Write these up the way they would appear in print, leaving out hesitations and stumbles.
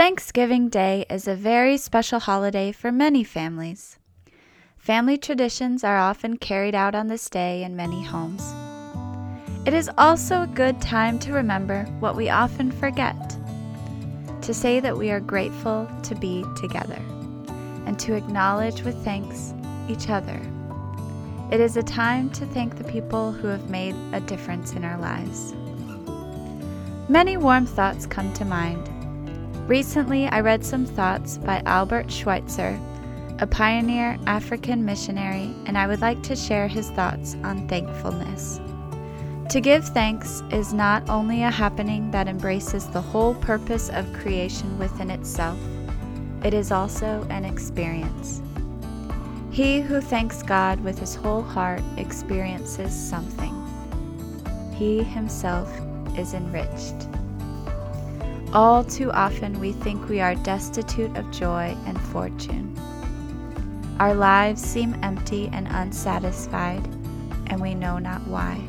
Thanksgiving Day is a very special holiday for many families. Family traditions are often carried out on this day in many homes. It is also a good time to remember what we often forget, to say that we are grateful to be together, and to acknowledge with thanks each other. It is a time to thank the people who have made a difference in our lives. Many warm thoughts come to mind. Recently, I read some thoughts by Albert Schweitzer, a pioneer African missionary, and I would like to share his thoughts on thankfulness. To give thanks is not only a happening that embraces the whole purpose of creation within itself, it is also an experience. He who thanks God with his whole heart experiences something. He himself is enriched. All too often we think we are destitute of joy and fortune. Our lives seem empty and unsatisfied, and we know not why.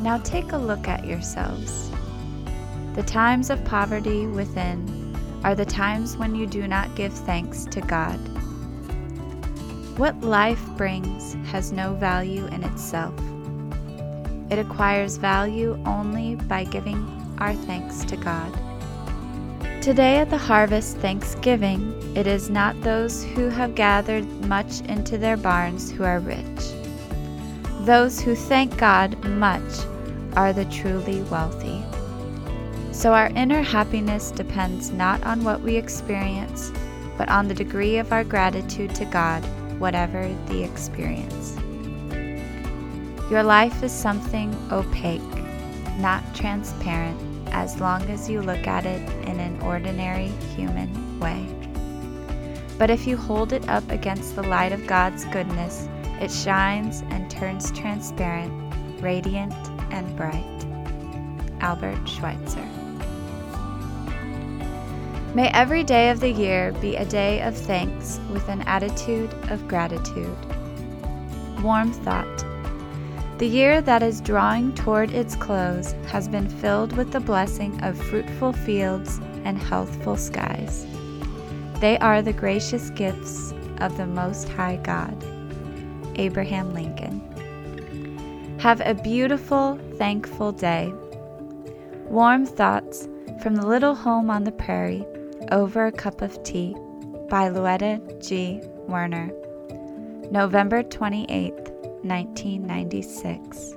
Now take a look at yourselves. The times of poverty within are the times when you do not give thanks to God. What life brings has no value in itself. It acquires value only by giving our thanks to God. Today at the Harvest Thanksgiving, it is not those who have gathered much into their barns who are rich. Those who thank God much are the truly wealthy. So our inner happiness depends not on what we experience, but on the degree of our gratitude to God, whatever the experience. Your life is something opaque, not transparent, as long as you look at it in an ordinary human way. But if you hold it up against the light of God's goodness, it shines and turns transparent, radiant, and bright. Albert Schweitzer. May every day of the year be a day of thanks with an attitude of gratitude. Warm thought. The year that is drawing toward its close has been filled with the blessing of fruitful fields and healthful skies. They are the gracious gifts of the Most High God. Abraham Lincoln. Have a beautiful, thankful day. Warm thoughts from the little home on the prairie over a cup of tea by Luetta G. Werner. November 28th, 1996.